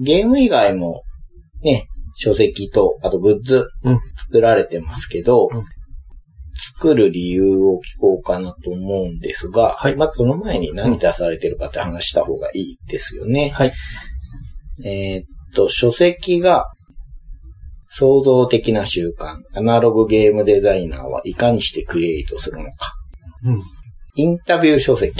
ゲーム以外もね、書籍と、あとグッズ、作られてますけど、うん、作る理由を聞こうかなと思うんですが、はい、まずその前に何出されてるかって話した方がいいですよね。はい。書籍が、創造的な習慣、アナログゲームデザイナーはいかにしてクリエイトするのか。うん、インタビュー書籍、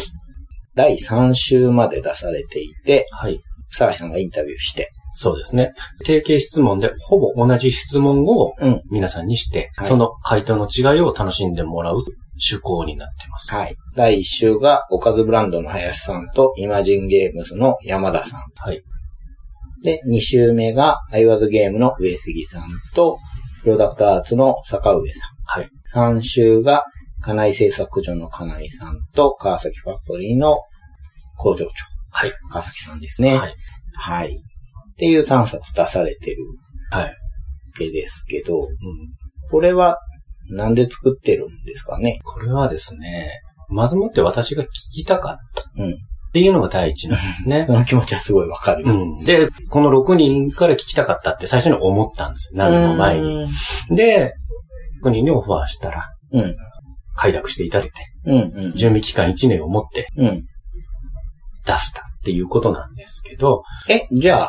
第3週まで出されていて、はい。沢さんがインタビューして。そうですね。定型質問でほぼ同じ質問を皆さんにして、うんはい、その回答の違いを楽しんでもらう趣向になってます。はい。第1週がおかずブランドの林さんとイマジンゲームズの山田さん。はい。で、2週目がアイワズゲームの上杉さんとプロダクトアーツの坂上さん。はい。3週が金井製作所の金井さんと川崎ファクトリーの工場長。はい。川崎さんですね。はい。はい。っていう3冊出されてるわけですけど、はいうん、これはなんで作ってるんですかね？これはですね、まずもって私が聞きたかったっていうのが第一なんですね。その気持ちはすごいわかります、うん。で、この6人から聞きたかったって最初に思ったんですよ。何年も前に。で、6人にオファーしたら、うん、快諾していただいて、うんうん、準備期間1年をもって、うん、出したっていうことなんですけど。じゃあ、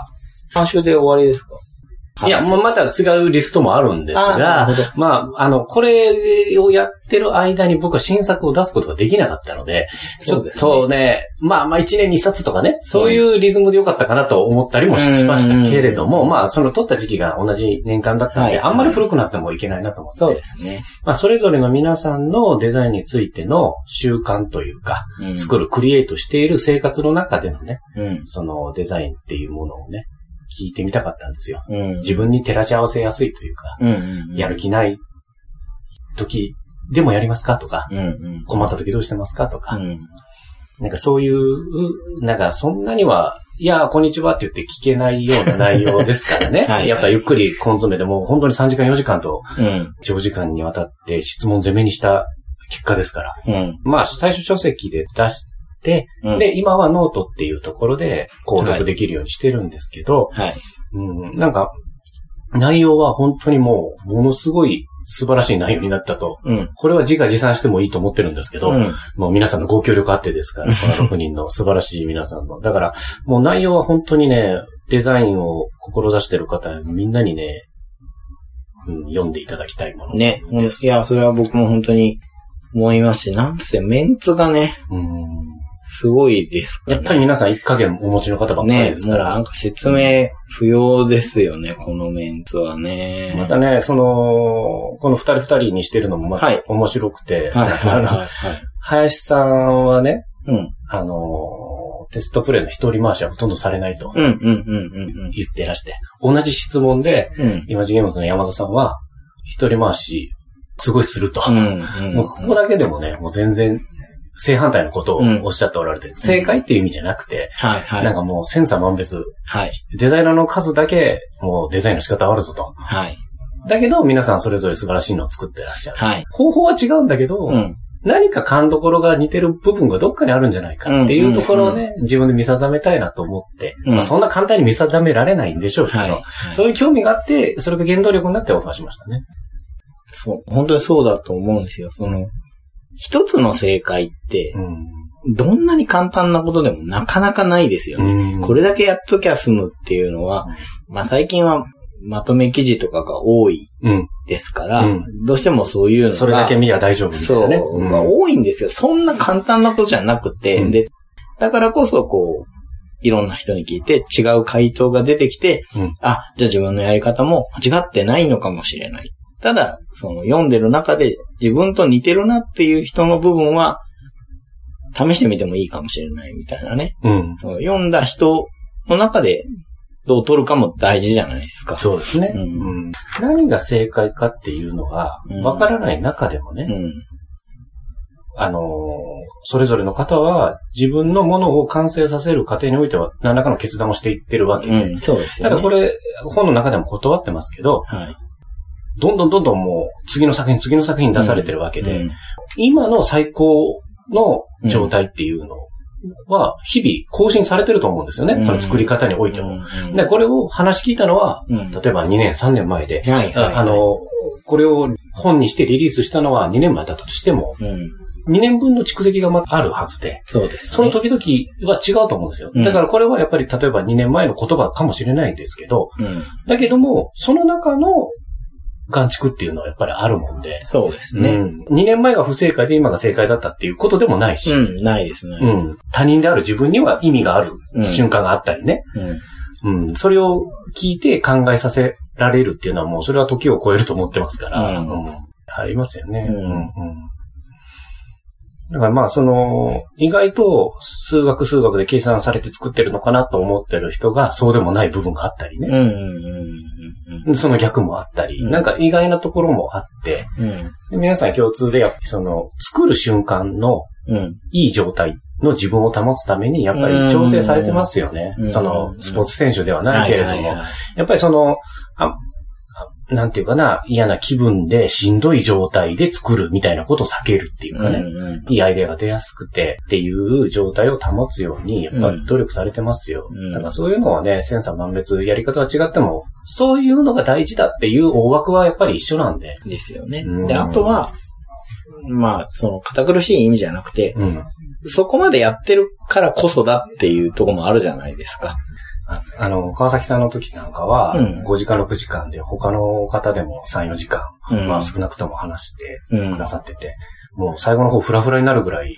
3週で終わりですか？いや、もうまた違うリストもあるんですが、まあ、これをやってる間に僕は新作を出すことができなかったので、ちょっとね、まあ1年2冊とかね、そういうリズムでよかったかなと思ったりもしましたけれども、まあ、その撮った時期が同じ年間だったので、あんまり古くなってもいけないなと思って。そうですね。まあ、それぞれの皆さんのデザインについての習慣というか、作る、クリエイトしている生活の中でのね、そのデザインっていうものをね、聞いてみたかったんですよ、うん。自分に照らし合わせやすいというか、うんうんうん、やる気ない時でもやりますかとか、うんうん、困った時どうしてますかとか、うん、なんかそういう、なんかそんなには、いや、こんにちはって言って聞けないような内容ですからね。はいはい、やっぱゆっくりコンソメでもう本当に3時間4時間と、長時間にわたって質問攻めにした結果ですから。うん、まあ、最初書籍で出して、で、今はノートっていうところで購読できるようにしてるんですけど、はいはいうん、なんか、内容は本当にもう、ものすごい素晴らしい内容になったと、うん、これは自画自賛してもいいと思ってるんですけど、うん、もう皆さんのご協力あってですから、この6人の素晴らしい皆さんの。だから、もう内容は本当にね、デザインを志してる方、みんなにね、うん、読んでいただきたいものです。ね。いや、それは僕も本当に思いますし、なんせメンツがね、うんすごいですかね。やっぱり皆さん一加減お持ちの方ばっかりですから。ね、もうなんか説明不要ですよね、このメンツはね。またね、この二人にしてるのもまた面白くて、はいはいはいはい、林さんはね、うん、テストプレイの一人回しはほとんどされないと言ってらして、同じ質問で、うん、イマジンゲームズの山田さんは一人回しすごいすると。うんうん、もうここだけでもね、もう全然、正反対のことをおっしゃっておられて、うん、正解っていう意味じゃなくて、はいはい、なんかもう千差万別、はい、デザイナーの数だけもうデザインの仕方はあるぞと、はい、だけど皆さんそれぞれ素晴らしいのを作ってらっしゃる、はい、方法は違うんだけど、うん、何か勘どころが似てる部分がどっかにあるんじゃないかっていうところをね、うんうんうん、自分で見定めたいなと思って、うんまあ、そんな簡単に見定められないんでしょうけど、はいはい、そういう興味があってそれが原動力になってオファーしましたね。そう本当にそうだと思うんですよ。一つの正解って、どんなに簡単なことでもなかなかないですよね。これだけやっときゃ済むっていうのは、まあ最近はまとめ記事とかが多いですから、どうしてもそういうのが、それだけ見りゃ大丈夫みたいなね。そう、まあ、多いんですよ。そんな簡単なことじゃなくて、で、だからこそいろんな人に聞いて違う回答が出てきて、あ、じゃあ自分のやり方も間違ってないのかもしれない。ただ、読んでる中で自分と似てるなっていう人の部分は、試してみてもいいかもしれないみたいなね。うん、読んだ人の中でどう取るかも大事じゃないですか。そうですね。うんうん、何が正解かっていうのが、わからない中でもね、うん、それぞれの方は自分のものを完成させる過程においては何らかの決断をしていってるわけで。うん、そうですね。ただこれ、本の中でも断ってますけど、はいどんどんもう次の作品出されてるわけで、うんうん、今の最高の状態っていうのは日々更新されてると思うんですよね。その作り方においても。で、これを話聞いたのは、例えば2年、3年前で、これを本にしてリリースしたのは2年前だったとしても、2年分の蓄積がまあるはずで、そうですね、その時々は違うと思うんですよ。だからこれはやっぱり例えば2年前の言葉かもしれないんですけど、だけども、その中の眼蓄っていうのはやっぱりあるもんで。そうですね。2年前が不正解で今が正解だったっていうことでもないし。ないですね。他人である自分には意味がある瞬間があったりね。それを聞いて考えさせられるっていうのはもうそれは時を超えると思ってますから。ありますよね。だからまあその、意外と数学で計算されて作ってるのかなと思ってる人がそうでもない部分があったりね。その逆もあったり、なんか意外なところもあって、皆さん共通で、その、作る瞬間のいい状態の自分を保つために、やっぱり調整されてますよね。その、スポーツ選手ではないけれども、やっぱりその、なんていうかな、嫌な気分でしんどい状態で作るみたいなことを避けるっていうかね、いいアイデアが出やすくてっていう状態を保つように、やっぱり努力されてますよ。だからそういうのはね、千差万別、やり方は違っても、そういうのが大事だっていう大枠はやっぱり一緒なんで。ですよね。で、あとは、まあ、その、堅苦しい意味じゃなくて、そこまでやってるからこそだっていうところもあるじゃないですか。川崎さんの時なんかは、5時間6時間で他の方でも3、4時間、まあ少なくとも話してくださってて、もう最後の方フラフラになるぐらい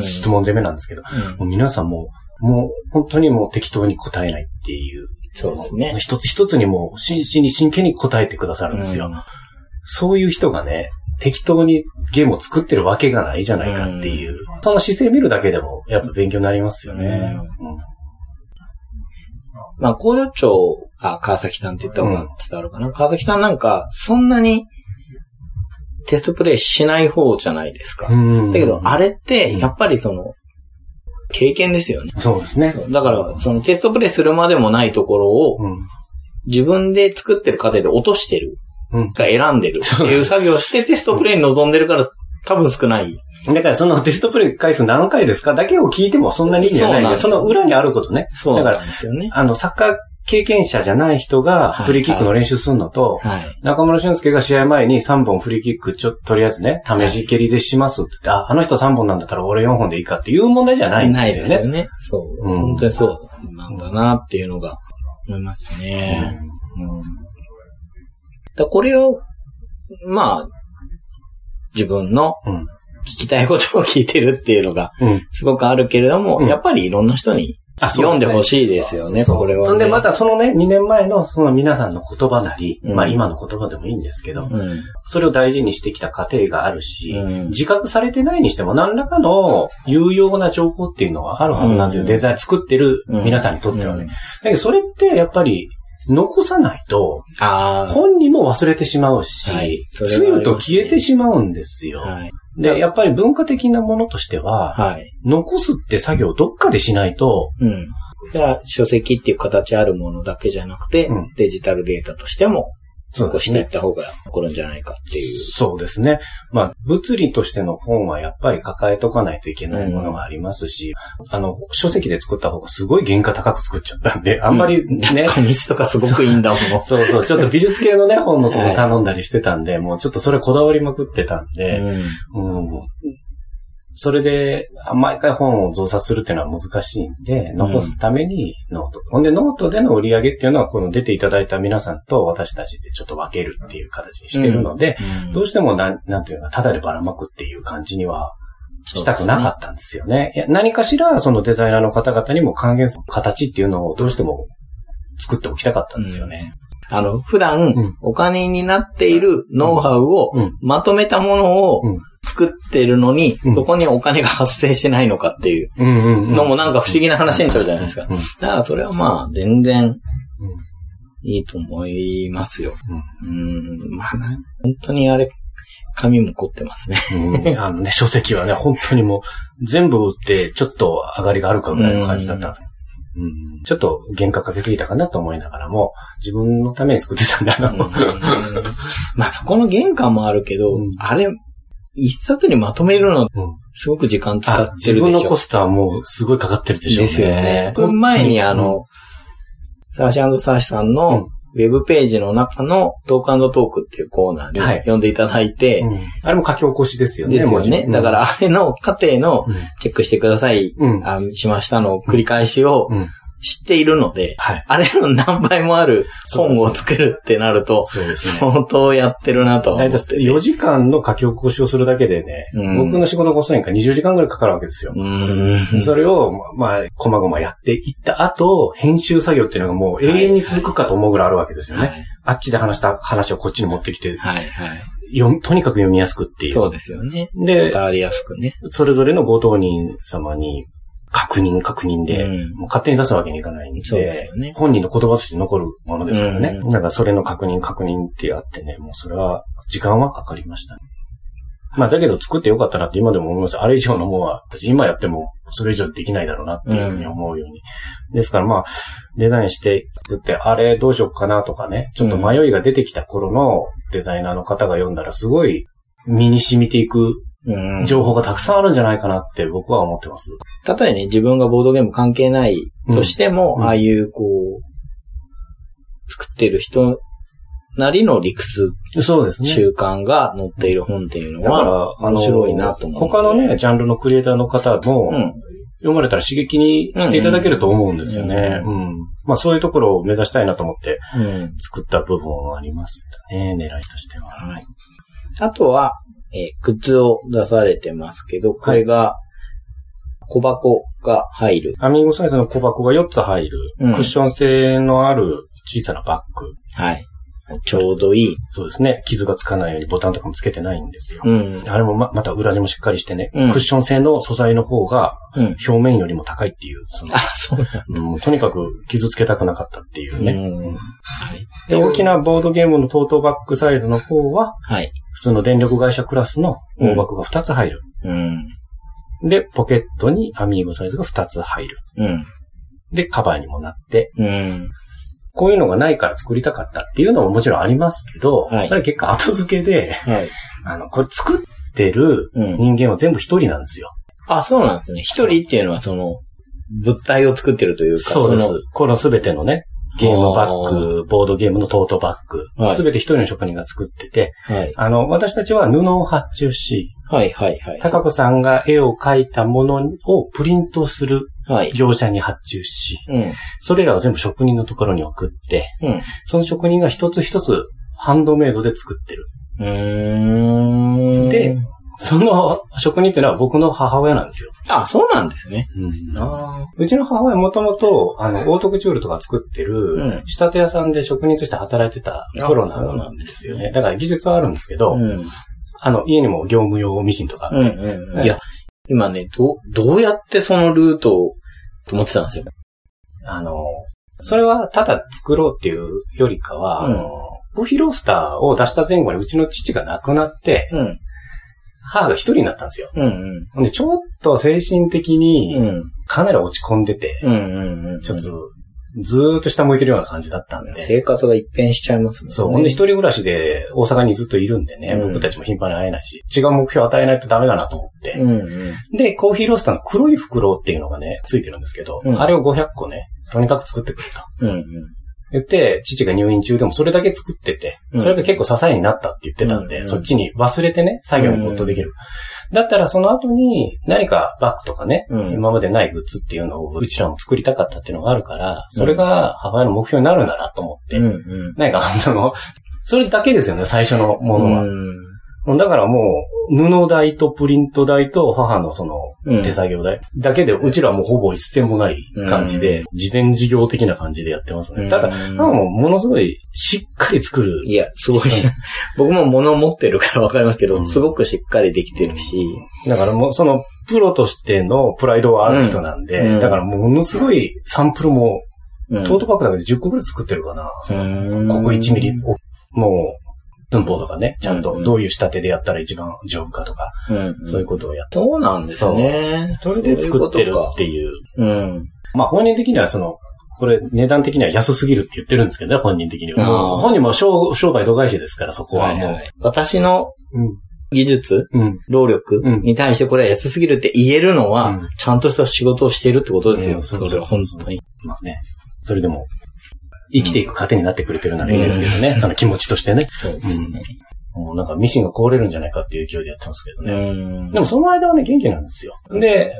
質問攻めなんですけど、もう皆さんもう本当にもう適当に答えないっていう。そうですね。一つ一つにもう真剣に答えてくださるんですよ。そういう人がね、適当にゲームを作ってるわけがないじゃないかっていう、その姿勢見るだけでもやっぱ勉強になりますよね。まあ、工場長、川崎さんって言った方が伝わるかな。川崎さんなんか、そんなにテストプレイしない方じゃないですか。だけど、あれって、やっぱりその、経験ですよね。そうですね。だから、そのテストプレイするまでもないところを、自分で作ってる過程で落としてる、が選んでるっていう作業をしてテストプレイに臨んでるから、多分少ない。だからそのテストプレイ回数何回ですかだけを聞いてもそんなに意味ないんで、その裏にあることね。そうなんですよね。だから、サッカー経験者じゃない人がフリーキックの練習するのと、中村俊輔が試合前に3本フリーキックとりあえずね、試し蹴りでしますって言って、あの人3本なんだったら俺4本でいいかっていう問題じゃないんですよね。ないですよね。そう。本当にそうなんだなっていうのが思いますね。これを、まあ、自分の、聞きたいことを聞いてるっていうのが、すごくあるけれども、やっぱりいろんな人に読んでほしいですよね、これは、ね。で、またそのね、2年前のその皆さんの言葉なり、まあ今の言葉でもいいんですけど、それを大事にしてきた過程があるし、自覚されてないにしても何らかの有用な情報っていうのはあるはずなんですよ。デザイン作ってる皆さんにとってはね。だけどそれってやっぱり、残さないと、本人も忘れてしまうし、つゆと消えてしまうんですよ。で、やっぱり文化的なものとしては、残すって作業をどっかでしないと、書籍っていう形あるものだけじゃなくて、デジタルデータとしても、残していった方が残るんじゃないかっていう。そうですね。まあ、物理としての本はやっぱり抱えとかないといけないものがありますし、書籍で作った方がすごい原価高く作っちゃったんで、あんまりね。水とかすごくいいんだもん。そうそう。ちょっと美術系のね、本のとこ頼んだりしてたんで、もうちょっとそれこだわりまくってたんで、それで、毎回本を増刷するっていうのは難しいんで、残すためにノート。ほんで、ノートでの売り上げっていうのは、この出ていただいた皆さんと私たちでちょっと分けるっていう形にしてるので、どうしてもなんていうか、ただでばらまくっていう感じにはしたくなかったんですよね。いや、何かしら、そのデザイナーの方々にも還元する形っていうのをどうしても作っておきたかったんですよね。普段、お金になっているノウハウをまとめたものを、作ってるのに、そこにお金が発生しないのかっていうのもなんか不思議な話になっちゃうじゃないですか。だからそれはまあ全然いいと思いますよ。まあ本当にあれ、紙も凝ってますね。書籍はね、本当にもう全部売ってちょっと上がりがあるかぐらいの感じだった。ちょっと原価かけすぎたかなと思いながらも、自分のために作ってたんだな。まあそこの原価もあるけど、あれ、一冊にまとめるの、すごく時間使ってるでしょ。自分のコストはもうすごいかかってるでしょうね。ですよね。これ前にサーシ&サーシさんのウェブページの中のトーク&トークっていうコーナーで読んでいただいて、はいあれも書き起こしですよね。ですよね。だからあれの過程のチェックしてください、しましたの繰り返しを、知っているので、はい、あれの何倍もある本を作るってなると、相当やってるなと思って。だいたい4時間の書き起こしをするだけでね、僕の仕事こそなんか20時間ぐらいかかるわけですよ。それを、こまごまやっていった後、編集作業っていうのがもう永遠に続くかと思うぐらいあるわけですよね。はい、あっちで話した話をこっちに持ってきて、とにかく読みやすくっていう。そうですよね。で、伝わりやすくね。それぞれのご当人様に、確認で、もう勝手に出すわけにいかないんで、そうですよね、本人の言葉として残るものですからね。だからそれの確認ってあってね、もうそれは時間はかかりましたね。だけど作ってよかったなって今でも思います。あれ以上のものは、私今やってもそれ以上できないだろうなっていうふうに思うように。ですからデザインして作って、あれどうしようかなとかね、ちょっと迷いが出てきた頃のデザイナーの方が読んだらすごい身に染みていく情報がたくさんあるんじゃないかなって僕は思ってます。たとえね、自分がボードゲーム関係ないとしても、ああいう作ってる人なりの理屈、そうですね。習慣が載っている本っていうのは、面白いなと思う。他のね、ジャンルのクリエイターの方も、読まれたら刺激にしていただけると思うんですよね。そういうところを目指したいなと思って、作った部分はありましたね、狙いとしては。はい、あとは、靴を出されてますけど、これが小箱が入る。アミーゴサイズの小箱が4つ入る。クッション性のある小さなバッグ。はい。ちょうどいい。そうですね。傷がつかないようにボタンとかもつけてないんですよ。あれもまた裏地もしっかりしてね。クッション性の素材の方が表面よりも高いっていう。あ、そうなんだ。とにかく傷つけたくなかったっていうね。で、大きなボードゲームのトートバッグサイズの方は、はい。普通の電力会社クラスの大箱が2つ入る。で、ポケットにアミーゴサイズが2つ入る。で、カバーにもなって、こういうのがないから作りたかったっていうのももちろんありますけど、それは結果後付けで、これ作ってる人間は全部一人なんですよ。あ、そうなんですね。一人っていうのは物体を作ってるというか、そうです。この全てのね、ゲームバッグ、ボードゲームのトートバッグ、すべて一人の職人が作ってて、私たちは布を発注し、高子さんが絵を描いたものをプリントする業者に発注し、それらを全部職人のところに送って、その職人が一つ一つハンドメイドで作ってる。で、その職人っていうのは僕の母親なんですよ。あ、そうなんですね。うちの母親もともと、オートクチュールとか作ってる、仕立て屋さんで職人として働いてたプロなんですよね。だから技術はあるんですけど、家にも業務用ミシンとかあって。いや、今ね、どうやってそのルートを、と思ってたんですよ。それはただ作ろうっていうよりかは、コーヒーロースターを出した前後にうちの父が亡くなって、母が一人になったんですよ。で、ちょっと精神的にかなり落ち込んでて、ちょっとずーっと下向いてるような感じだったんで。生活が一変しちゃいますもんね。そう。ほんで一人暮らしで大阪にずっといるんでね、僕たちも頻繁に会えないし、違う目標を与えないとダメだなと思って。で、コーヒーロースターの黒い袋っていうのがね、ついてるんですけど、あれを500個ね、とにかく作ってくれた。言って、父が入院中でもそれだけ作ってて、それが結構支えになったって言ってたんで、そっちに忘れてね、作業に没頭できる。だったらその後に何かバッグとかね、今までないグッズっていうのをうちらも作りたかったっていうのがあるから、それが母親の目標になるならと思って、何かそれだけですよね、最初のものは。だからもう、布代とプリント代と母の手作業代だけで、うちらはもうほぼ一銭もない感じで、事前事業的な感じでやってますね。ただ、ものすごいしっかり作る。いや、すごい。僕も物を持ってるからわかりますけど、すごくしっかりできてるし。だからもう、プロとしてのプライドはある人なんで、だからものすごいサンプルも、トートバッグだけで10個ぐらい作ってるかな。ここ1ミリを、もう、寸法とかね、ちゃんとどういう仕立てでやったら一番丈夫かとか、そういうことをやって。そうなんですね。それで作ってるっていう。本人的にはこれ値段的には安すぎるって言ってるんですけどね、本人的には。本人も商売度外視ですから、そこはもう。私の技術、うん、労力に対してこれは安すぎるって言えるのは、うん、ちゃんとした仕事をしてるってことですよ。うん、それは本当に。まあね。それでも、生きていく糧になってくれてるならいいですけどね。うん、その気持ちとしてね。そうですね。うん、もうなんかミシンが壊れるんじゃないかっていう勢いでやってますけどね。うん、でもその間はね、元気なんですよ。で、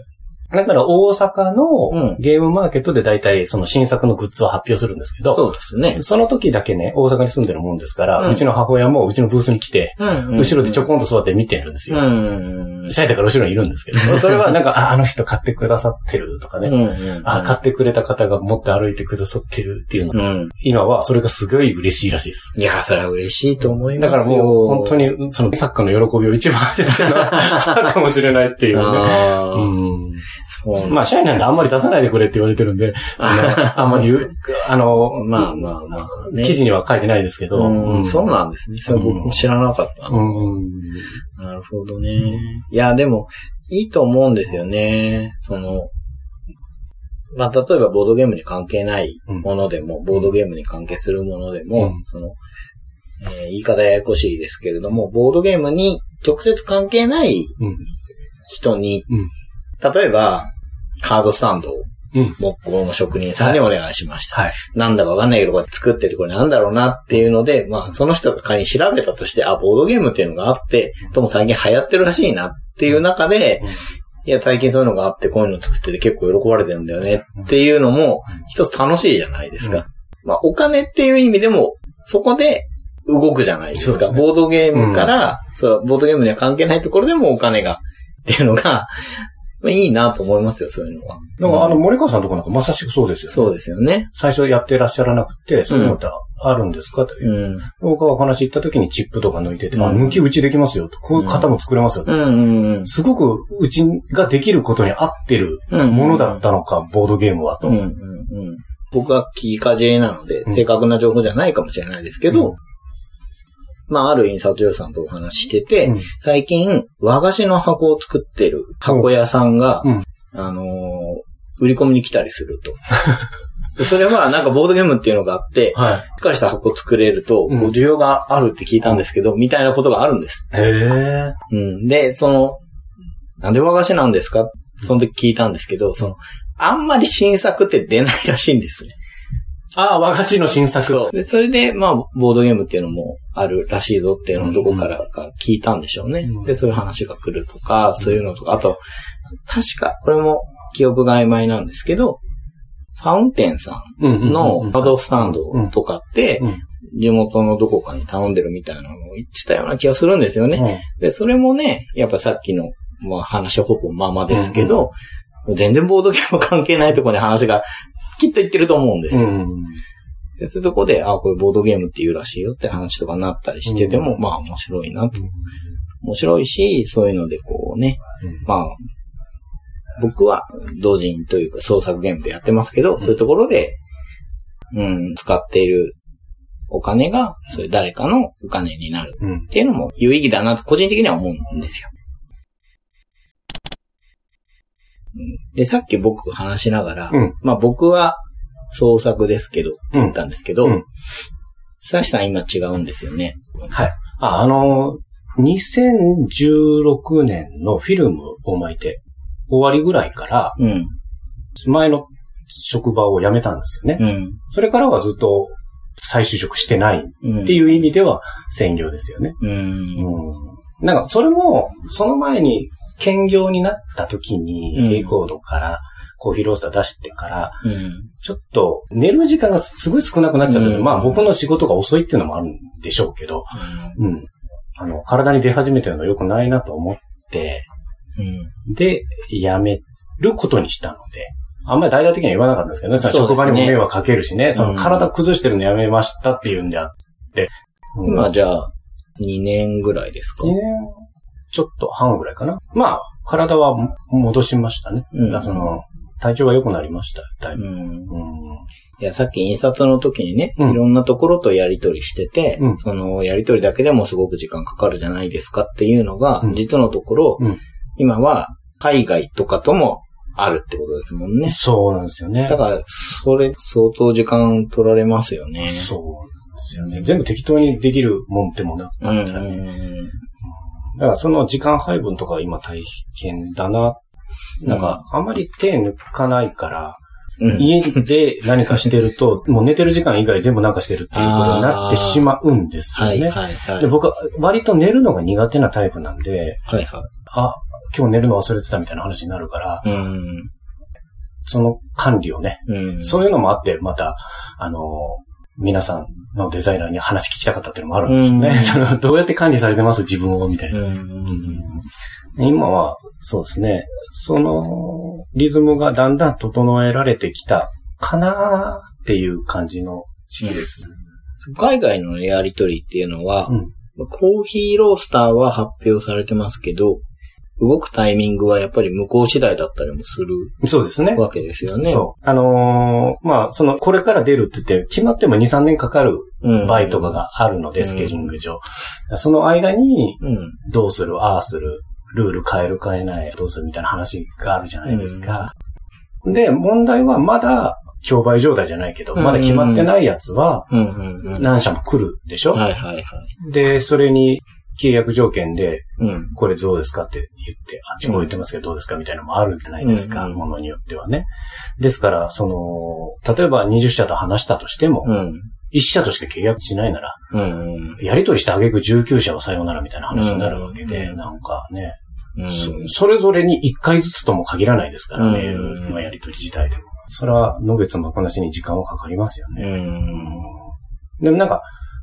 だから大阪のゲームマーケットで大体その新作のグッズを発表するんですけど、そうですね。その時だけね、大阪に住んでるもんですから、うちの母親もうちのブースに来て、後ろでちょこんと座って見てるんですよ。シャイタから後ろにいるんですけど、それはなんか、あの人買ってくださってるとかね、買ってくれた方が持って歩いてくださってるっていうのが、今はそれがすごい嬉しいらしいです。いや、それは嬉しいと思いますよ。だからもう本当にその作家の喜びを一番味わってるのはかもしれないっていうね。まあ、社員なんであんまり出さないでくれって言われてるんで、あんまりまあまあまあ、ね、記事には書いてないですけど。うん、そうなんですね。それ僕も知らなかった。なるほどね。いや、でも、いいと思うんですよね。その、まあ、例えばボードゲームに関係ないものでも、ボードゲームに関係するものでも、その、言い方ややこしいですけれども、ボードゲームに直接関係ない人に、例えば、カードスタンドを、木工の職人さんにお願いしました。はい、なんだかわかんないけど、これ作ってるこれなんだろうなっていうので、まあ、その人が仮に調べたとして、あ、ボードゲームっていうのがあって、とも最近流行ってるらしいなっていう中で、いや、最近そういうのがあって、こういうの作ってて結構喜ばれてるんだよねっていうのも、一つ楽しいじゃないですか。まあ、お金っていう意味でも、そこで動くじゃないですか。ボードゲームから、ボードゲームには関係ないところでもお金がっていうのが、いいなと思いますよ、そういうのは。だから森川さんとかなんかまさしくそうですよね。そうですよね。最初やってらっしゃらなくて、そういうのってあるんですかという。僕がお話行った時にチップとか抜いてて、抜き打ちできますよと。こういう型も作れますよと。すごくうちができることに合ってるものだったのか、ボードゲームはと。僕は聞きかじりなので、正確な情報じゃないかもしれないですけど、まあ、ある印刷屋さんとお話してて、最近、和菓子の箱を作ってる箱屋さんが、売り込みに来たりすると。それは、なんかボードゲームっていうのがあって、しっかりした箱作れると、需要があるって聞いたんですけど、みたいなことがあるんです。で、その、なんで和菓子なんですか？その時聞いたんですけど、その、あんまり新作って出ないらしいんですね。ああ、和菓子の新作。そう。で、それで、まあ、ボードゲームっていうのもあるらしいぞっていうのをどこからか聞いたんでしょうね。で、そういう話が来るとか、そういうのとか、あと、確か、これも記憶が曖昧なんですけど、ファウンテンさんのカードスタンドとかって、地元のどこかに頼んでるみたいなのを言ってたような気がするんですよね。で、それもね、やっぱさっきの、まあ、話ほぼままですけど、全然ボードゲーム関係ないところに話が、きっと言ってると思うんですよ。でそういうとこで、あ、これボードゲームって言うらしいよって話とかなったりしてても、まあ面白いなと。面白いし、そういうのでこうね、まあ、僕は同人というか創作ゲームでやってますけど、そういうところで、使っているお金が、それ誰かのお金になるっていうのも有意義だなと個人的には思うんですよ。で、さっき僕話しながら、まあ僕は創作ですけどって言ったんですけど、サシさん今違うんですよね。はい。2016年のフィルムを巻いて終わりぐらいから、前の職場を辞めたんですよね。それからはずっと再就職してないっていう意味では専業ですよね。なんかそれも、その前に、兼業になった時に、レコードから、コーヒーロースター出してから、ちょっと寝る時間がすごい少なくなっちゃったんです。まあ僕の仕事が遅いっていうのもあるんでしょうけど、体に出始めたのは良くないなと思って、で、辞めることにしたので、あんまり大々的には言わなかったんですけどね、その職場にも迷惑かけるしね、その体崩してるのやめましたっていうんであって。今じゃあ、2年ぐらいですか？ちょっと半ぐらいかな。まあ、体は戻しましたね。その体調は良くなりました。だいぶ。いや、さっき印刷の時にね、いろんなところとやり取りしてて、そのやり取りだけでもすごく時間かかるじゃないですかっていうのが、実のところ、今は海外とかともあるってことですもんね。そうなんですよね。だから、それ相当時間取られますよね。そうなんですよね。全部適当にできるもんでもなかったらね。だからその時間配分とか今大変だな。なんかあんまり手抜かないから、うん、家で何かしてると、もう寝てる時間以外全部なんかしてるっていうことになってしまうんですよね。はいはいはい、で僕は割と寝るのが苦手なタイプなんで、はいはい、あ、今日寝るの忘れてたみたいな話になるから、うん、その管理をね、うん、そういうのもあって、また、皆さんのデザイナーに話聞きたかったっていうのもあるんですよね。どうやって管理されてます自分をみたいな。うん今は、そうですね。そのリズムがだんだん整えられてきたかなーっていう感じの時期です。海外のやりとりっていうのは、うん、コーヒーロースターは発表されてますけど、動くタイミングはやっぱり向こう次第だったりもする。そうですね。わけですよね。そう。まあ、その、これから出るって言って、決まっても2、3年かかる場合とかがあるので、うん、スケジューリング上。その間に、どうする、うん、ああする、ルール変える変えない、どうするみたいな話があるじゃないですか。うん、で、問題はまだ、競売状態じゃないけど、まだ決まってないやつは、何社も来るでしょ、うんうんうん、はいはいはい。で、それに、契約条件で、うん、これどうですかって言って、あっちも言ってますけどどうですかみたいなのもあるんじゃないですか、うん、ものによってはね。ですから、その、例えば20社と話したとしても、うん、1社としか契約しないなら、うん、やり取りして挙句19社はさようならみたいな話になるわけで、うん、なんかね、うんそれぞれに1回ずつとも限らないですからね、うん、のやり取り自体でも。それは、のべつまこなしに時間はかかりますよね。うん、でもなんか、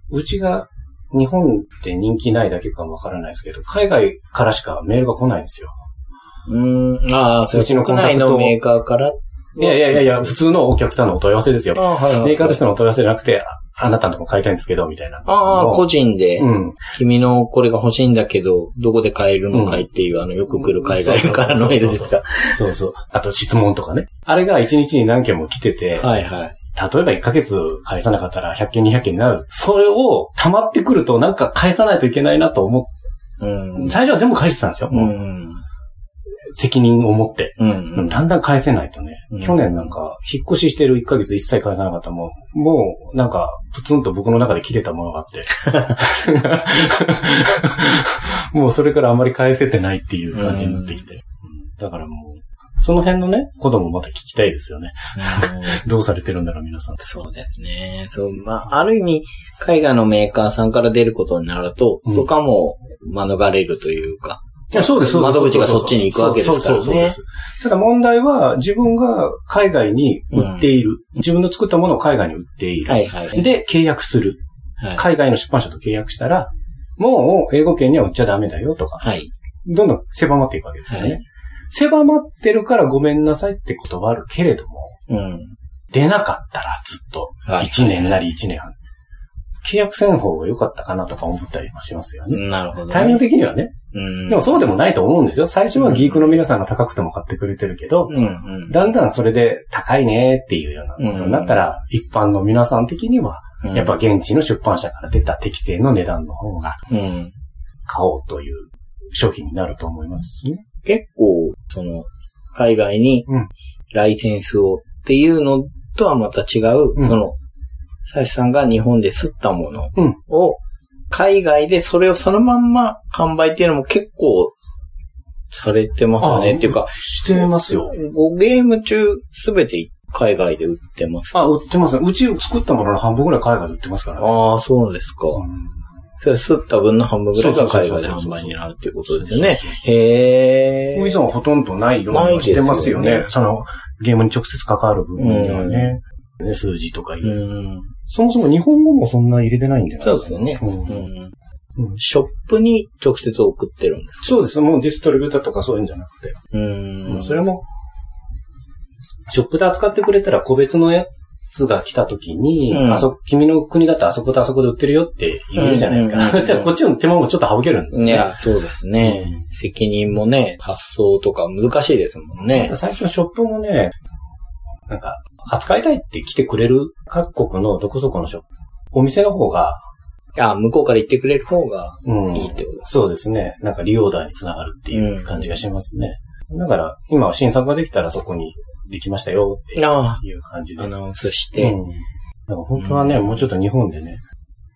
うちが、日本って人気ないだけかもわからないですけど、海外からしかメールが来ないんですよ。ああ、そうちのコンタクト。国内のメーカーから？いや、普通のお客さんのお問い合わせですよ。はいはい、メーカーとしてのお問い合わせじゃなくて、あなたのとこ買いたいんですけど、みたいな。ああ、個人で、うん、君のこれが欲しいんだけど、どこで買えるのかいっていう、よく来る海外からのメールですか。そうそう。あと質問とかね。あれが1日に何件も来てて、はいはい。例えば1ヶ月返さなかったら100件200件になる。それを溜まってくるとなんか返さないといけないなと思って、最初は全部返してたんですよ。うん責任を持って、うん。だんだん返せないとね、うん。去年なんか引っ越ししてる1ヶ月一切返さなかったもうなんかプツンと僕の中で切れたものがあって。もうそれからあんまり返せてないっていう感じになってきて。だからもう、その辺のね、こともまた聞きたいですよね。どうされてるんだろう、皆さん。そうですね。そう、まあ、ある意味、海外のメーカーさんから出ることになると、うん、とかも免れるというか。いや、そうです、そうです。窓口がそっちに行くわけですからね。そうです。ただ問題は、自分が海外に売っている、うん。自分の作ったものを海外に売っている。はいはい。で、契約する。はい、海外の出版社と契約したら、もう英語圏には売っちゃダメだよとか。はい。どんどん狭まっていくわけですよね。はい狭まってるからごめんなさいって断るけれども、うん、出なかったらずっと1年なり1年半、はい、契約せん方が良かったかなとか思ったりもしますよね。なるほど、ね。タイミング的にはね、うん。でもそうでもないと思うんですよ。最初はギークの皆さんが高くても買ってくれてるけど、うんうん、だんだんそれで高いねっていうようなことになったら、うん、一般の皆さん的には、うん、やっぱ現地の出版社から出た適正の値段の方が、うん、買おうという商品になると思いますしね。結構、海外に、ライセンスをっていうのとはまた違う、うん、サイさんが日本で吸ったものを、海外でそれをそのまんま販売っていうのも結構、されてますね。っていうか、してますよ。ゲーム中、すべて海外で売ってます。あ、売ってますね。うち作ったものの半分ぐらい海外で売ってますからね。ああ、そうですか。うん吸った分の半分ぐらいが海外で販売になるっていうことですよね。へぇー。お店はほとんどないようにしてますよね。ゲームに直接関わる部分にはね。うん、数字とかいう、うん。そもそも日本語もそんな入れてないんじゃないですか。そうですよね、うんうん。ショップに直接送ってるんですか。そうです。もうディストリビューターとかそういうんじゃなくて。それも、ショップで扱ってくれたら個別のやつが来た時に、うん、君の国だってあそことあそこで売ってるよって言えるじゃないですか。うんうんうんうん、そしたらこっちの手間もちょっと省けるんですね。いや、そうですね、うん。責任もね、発想とか難しいですもんね。最初のショップもね、なんか、扱いたいって来てくれる各国のどこそこのショップ、お店の方が、あ、向こうから行ってくれる方がいいってこと、うん、そうですね。なんかリオーダーにつながるっていう感じがしますね。うん、だから、今は新作ができたらそこに、できましたよっていう感じでアナウンスして、うん、だから本当はね、うん、もうちょっと日本でね、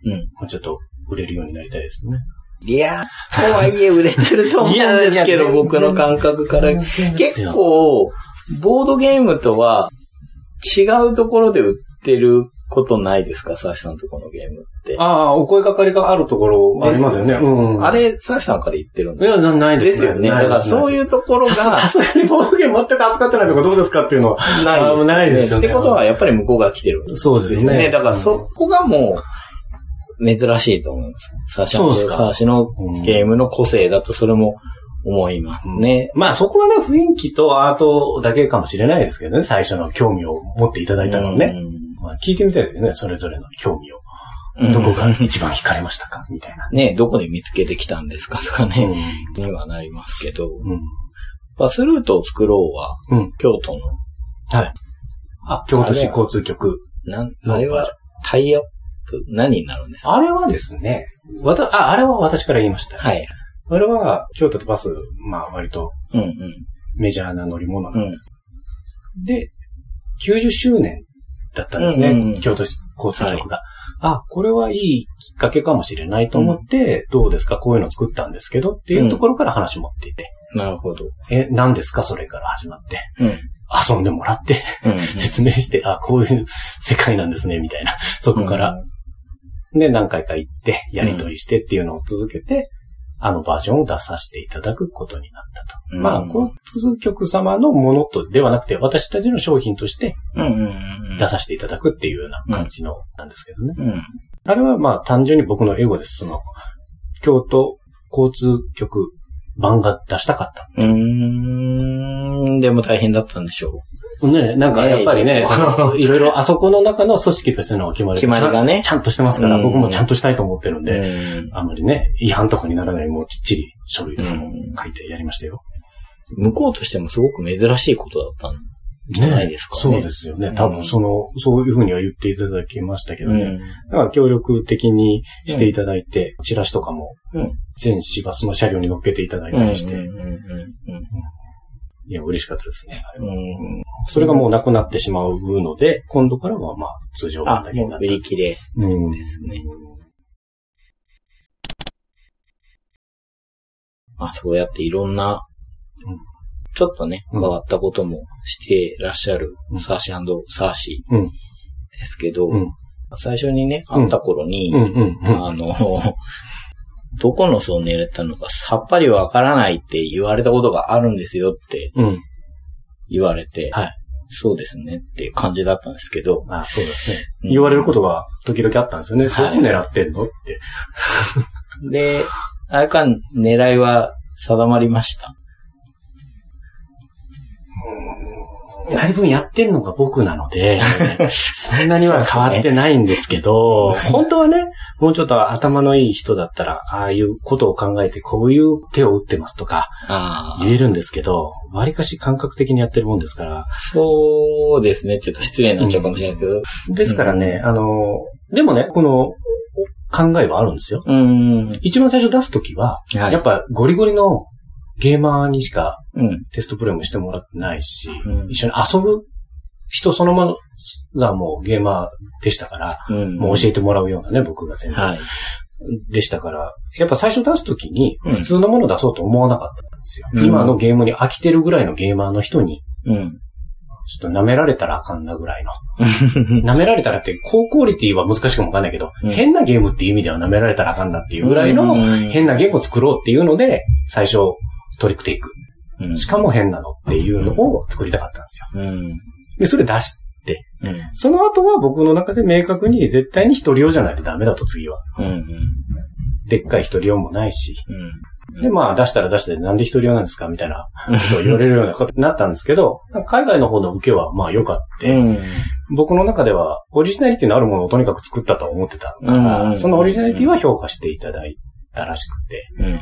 うん、もうちょっと売れるようになりたいですね。いやー、とはいえ売れてると思うんですけど、僕の感覚から。結構、ボードゲームとは違うところで売ってることないですか、サーシさんとこのゲームって。ああ、お声掛かりがあるところありますよね。うん、あれ、サーシさんから言ってるんですか？いや、ないです。ですよね。だからそういうところが。さすがにボードゲーム全く扱ってないとこどうですかっていうのはないです、ね。ないですよね。ってことはやっぱり向こうが来てるんです、ね。そうですね。だからそこがもう、珍しいと思います。サーシのゲームの個性だとそれも思いますね。うん、まあそこはね、雰囲気とアートだけかもしれないですけどね、最初の興味を持っていただいたのね。まあ、聞いてみたいですね、それぞれの興味を。どこが一番惹かれましたかみたいな。ね、どこで見つけてきたんですかとかね、にはなりますけど。うん、バスルートを作ろうは、京都の。はい。あ、京都市交通局。あれはタイアップ。何になるんですか？あれはですね、あれは私から言いました。はい。あれは、京都とバス、まあ割と、メジャーな乗り物なんです。うんうん、で、90周年だったんですね、京都市交通局が。はい、あ、これはいいきっかけかもしれないと思って、どうですか、こういうの作ったんですけどっていうところから話持っていて。うん、なるほど。何ですかそれから始まって。遊んでもらって、説明して、あ、こういう世界なんですね、みたいな。そこから。で、何回か行って、やりとりしてっていうのを続けて、あのバージョンを出させていただくことになったと。まあ、交通局様のものとではなくて、私たちの商品として、出させていただくっていうような感じの、なんですけどね。あれはまあ、単純に僕のエゴです。その、京都交通局版が出したかった。でも大変だったんでしょう。ね、なんかやっぱりね、いろいろあそこの中の組織としての決まりがね、ちゃんとしてますから、僕もちゃんとしたいと思ってるんで、あんまりね、違反とかにならない、もうきっちり書類とかも書いてやりましたよ。向こうとしてもすごく珍しいことだったんじゃないですかね。そうですよね。多分そういうふうには言っていただきましたけどね。だから協力的にしていただいて、チラシとかも、全市バスの車両に乗っけていただいたりして、いや、嬉しかったですね。それがもうなくなってしまうので、今度からはまあ通常版だけになって。売り切れですね。まあそうやっていろんな、ちょっとね、変わったこともしてらっしゃる、サーシ&サーシですけど、最初にね、会った頃に、どこの層を狙ったのかさっぱりわからないって言われたことがあるんですよって言われて、はい、そうですねっていう感じだったんですけど。あ、そうですね。言われることが時々あったんですよね。どこ狙ってんのって。で、あれから狙いは定まりました。だいぶやってるのが僕なので、そんなには変わってないんですけど、本当はね、もうちょっと頭のいい人だったら、ああいうことを考えてこういう手を打ってますとか、言えるんですけど、わりかし感覚的にやってるもんですから。そうですね、ちょっと失礼になっちゃうかもしれないけど。ですからね、でもね、この考えはあるんですよ。一番最初出すときは、やっぱゴリゴリの、ゲーマーにしかテストプレイもしてもらってないし、一緒に遊ぶ人そのものがもうゲーマーでしたから、もう教えてもらうようなね、僕が全然、はい、でしたから、やっぱ最初出すときに普通のもの出そうと思わなかったんですよ。今のゲームに飽きてるぐらいのゲーマーの人に、ちょっと舐められたらあかんなぐらいの。舐められたらって、高クオリティは難しくもわかんないけど、変なゲームっていう意味では舐められたらあかんなっていうぐらいの変なゲームを作ろうっていうので、最初、トリックテイク。しかも変なのっていうのを作りたかったんですよ。で、それ出して、その後は僕の中で明確に絶対に一人用じゃないとダメだと次は。でっかい一人用もないし。で、まあ出したら出してなんで一人用なんですかみたいなことを言われるようなことになったんですけど、海外の方の受けはまあ良かった。僕の中ではオリジナリティのあるものをとにかく作ったと思ってたから、そのオリジナリティは評価していただいたらしくて、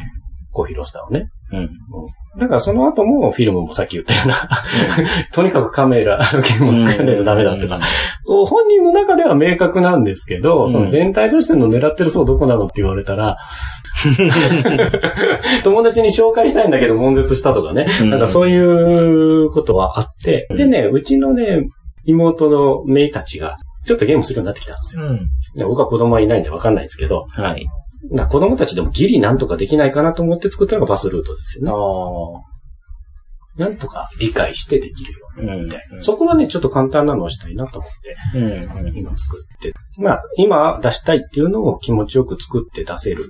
コーヒーロースターをね。だからその後もフィルムもさっき言ったような、とにかくカメラ、ゲームを作らないとダメだとか、本人の中では明確なんですけど、その全体としての狙ってる層どこなのって言われたら、友達に紹介したいんだけど悶絶したとかね、なんかそういうことはあって、でね、うちのね、妹のメイたちが、ちょっとゲームするようになってきたんですよ。僕は子供はいないんでわかんないですけど、子供たちでもギリなんとかできないかなと思って作ったのがバスルートですよね。なんとか理解してできるようにみたいな、うんうん、そこはねちょっと簡単なのをしたいなと思って、うんうん、今作って、まあ今出したいっていうのを気持ちよく作って出せる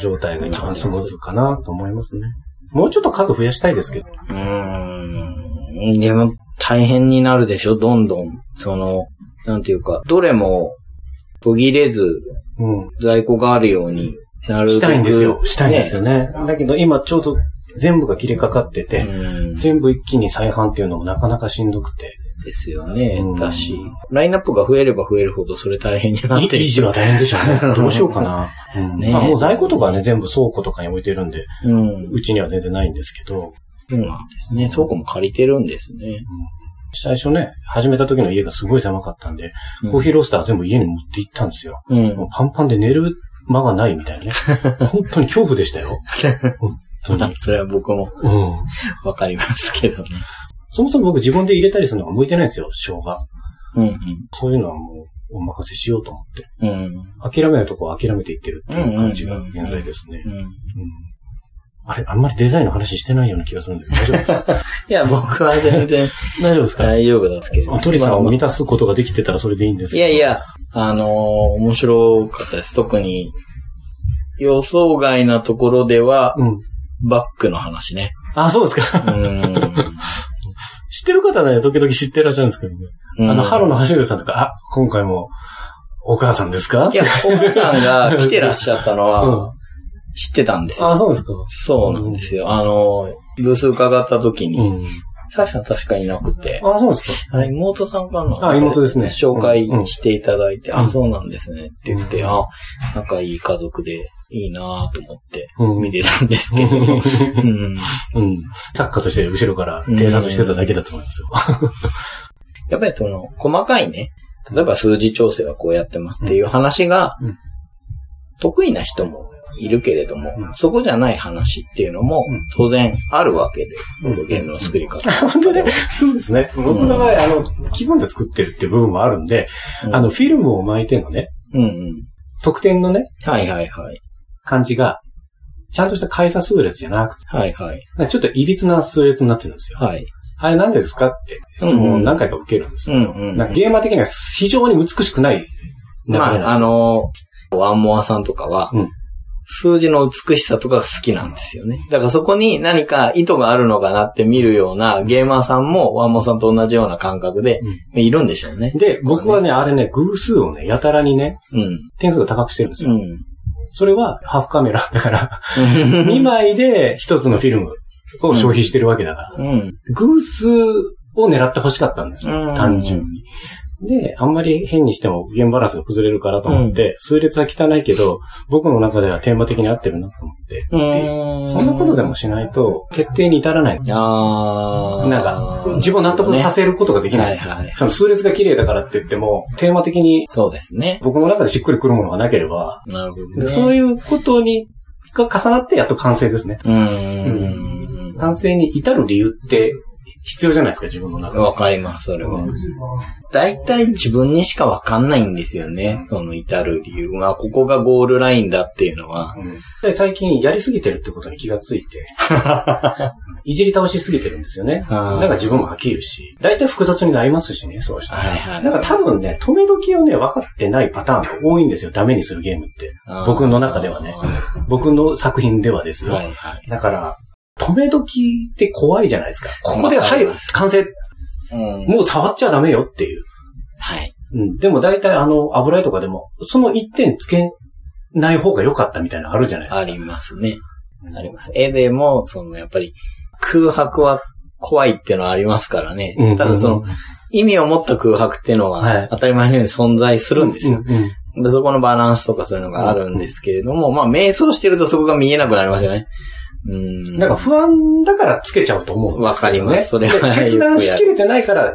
状態が一番スムーズかなと思いますね。もうちょっと数増やしたいですけど。でも大変になるでしょ。どんどんそのなんていうかどれも途切れず、うん、在庫があるようになるしたいんですよ。したいんですよね。だけど今ちょうど全部が切れかかってて、うん、全部一気に再販っていうのもなかなかしんどくて。ですよね。うん、だし、ラインナップが増えれば増えるほどそれ大変になっていく。維持は大変でしょうね。どうしようかな。うんね、まあ、もう在庫とかね、全部倉庫とかに置いてるんで、うちには全然ないんですけど。そうなんですね。倉庫も借りてるんですね。うん、最初ね、始めた時の家がすごい狭かったんで、うん、コーヒーロースター全部家に持って行ったんですよ。うん、もうパンパンで寝る間がないみたいなね。本当に恐怖でしたよ。それは僕も、うん、わかりますけどね。そもそも僕自分で入れたりするのが向いてないんですよ、生姜。うんうん、そういうのはもうお任せしようと思って。うん、諦めないとこは諦めていってるっていう感じが現在ですね。あれ、あんまりデザインの話してないような気がするんだけど、大丈夫ですか？いや、僕は全然。大丈夫ですか？大丈夫ですけど。鳥さんを満たすことができてたらそれでいいんですけど。いやいや、面白かったです。特に、予想外なところでは、うん、バックの話ね。あ、そうですか。知ってる方はね、時々知ってらっしゃるんですけどね。ハロの橋口さんとか、あ、今回も、お母さんですか？いや、お母さんが来てらっしゃったのは、知ってたんですよ。あ、そうですか。そうなんですよ。ブース伺った時に、サシさん確かいなくて。あ、そうですか。妹さんかな。あ、妹ですね。紹介していただいて、あ、そうなんですね。って言って、あ、仲いい家族で、いいなぁと思って見てたんですけど、作家として後ろから偵察してただけだと思いますよ。やっぱりその細かいね、例えば数字調整はこうやってますっていう話が得意な人もいるけれども、そこじゃない話っていうのも当然あるわけで、ボードゲームの作り方。本当ね、そうですね。僕の場合気分で作ってるって部分もあるんで、フィルムを巻いてのね、特典のね、はいはいはい。感じが、ちゃんとした階差数列じゃなくて、はいはい、ちょっといびつな数列になってるんですよ。はい、あれなんでですかって質問を何回か受けるんですけど、なんかゲーマー的には非常に美しくない流れなんですよ。まあ、ワンモアさんとかは、数字の美しさとかが好きなんですよね。だからそこに何か意図があるのかなって見るようなゲーマーさんもワンモアさんと同じような感覚でいるんでしょうね。で、僕はね、あれね、偶数をね、やたらにね、点数が高くしてるんですよ。それはハーフカメラだから、2枚で1つのフィルムを消費してるわけだから、偶数を狙って欲しかったんですよ、単純に。で、あんまり変にしてもゲームバランスが崩れるからと思って、数列は汚いけど、僕の中ではテーマ的に合ってるなと思って、そんなことでもしないと、決定に至らないんですよ。なんか、自分を納得させることができないんですよ。その数列が綺麗だからって言っても、テーマ的に、そうですね。僕の中でしっくりくるものがなければ、なるほどね、そういうことが重なってやっと完成ですね。完成に至る理由って、必要じゃないですか、自分の中で。わかります、それは。だいたい自分にしかわかんないんですよね、その至る理由は。ここがゴールラインだっていうのは。で、最近やりすぎてるってことに気がついて、いじり倒しすぎてるんですよね。だから自分も飽きるし、だいたい複雑になりますしね、そうしたら。なんか多分ね、止め時をね、分かってないパターンが多いんですよ、ダメにするゲームって。僕の中ではね。僕の作品ではですよ。だから、止め時って怖いじゃないですか。ここで、はい、完成。もう触っちゃダメよっていう。はい。でも大体油絵とかでも、その一点つけない方が良かったみたいなのあるじゃないですか。ありますね。あります。絵でも、やっぱり空白は怖いっていうのはありますからね。ただ意味を持った空白っていうのは、当たり前のように存在するんですよ。で、そこのバランスとかそういうのがあるんですけれども、まあ、迷走してるとそこが見えなくなりますよね。なんか不安だからつけちゃうと思うんですよね。わかります。それは決断しきれてないから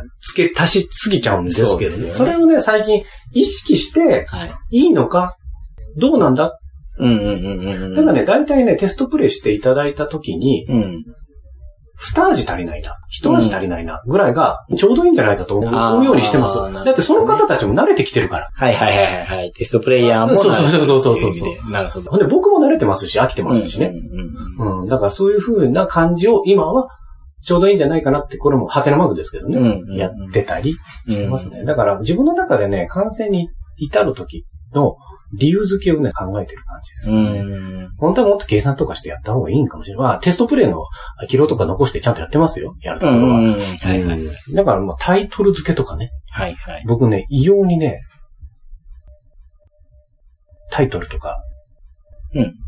足しすぎちゃうんですけどね。それをね、最近意識して、いいのか、どうなんだ。だからね、大体ね、テストプレイしていただいたときに、二味足りないな、一味足りないな、ぐらいが、ちょうどいいんじゃないかと思うようにしてます。だってその方たちも慣れてきてるから。はいはいはいはい。テストプレイヤーも。そう。なるほど。ほんで僕も慣れてますし、飽きてますしね。うん。だからそういう風な感じを今は、ちょうどいいんじゃないかなって、これもハテナマークですけどね。やってたりしてますね。だから自分の中でね、完成に至る時の、理由付けをね、考えてる感じですね。本当はもっと計算とかしてやった方がいいんかもしれない。まあ、テストプレイの記録とか残してちゃんとやってますよ。やるところは。はいはいはい、だから、まあ、タイトル付けとかね。はいはい。僕ね、異様にね、タイトルとか、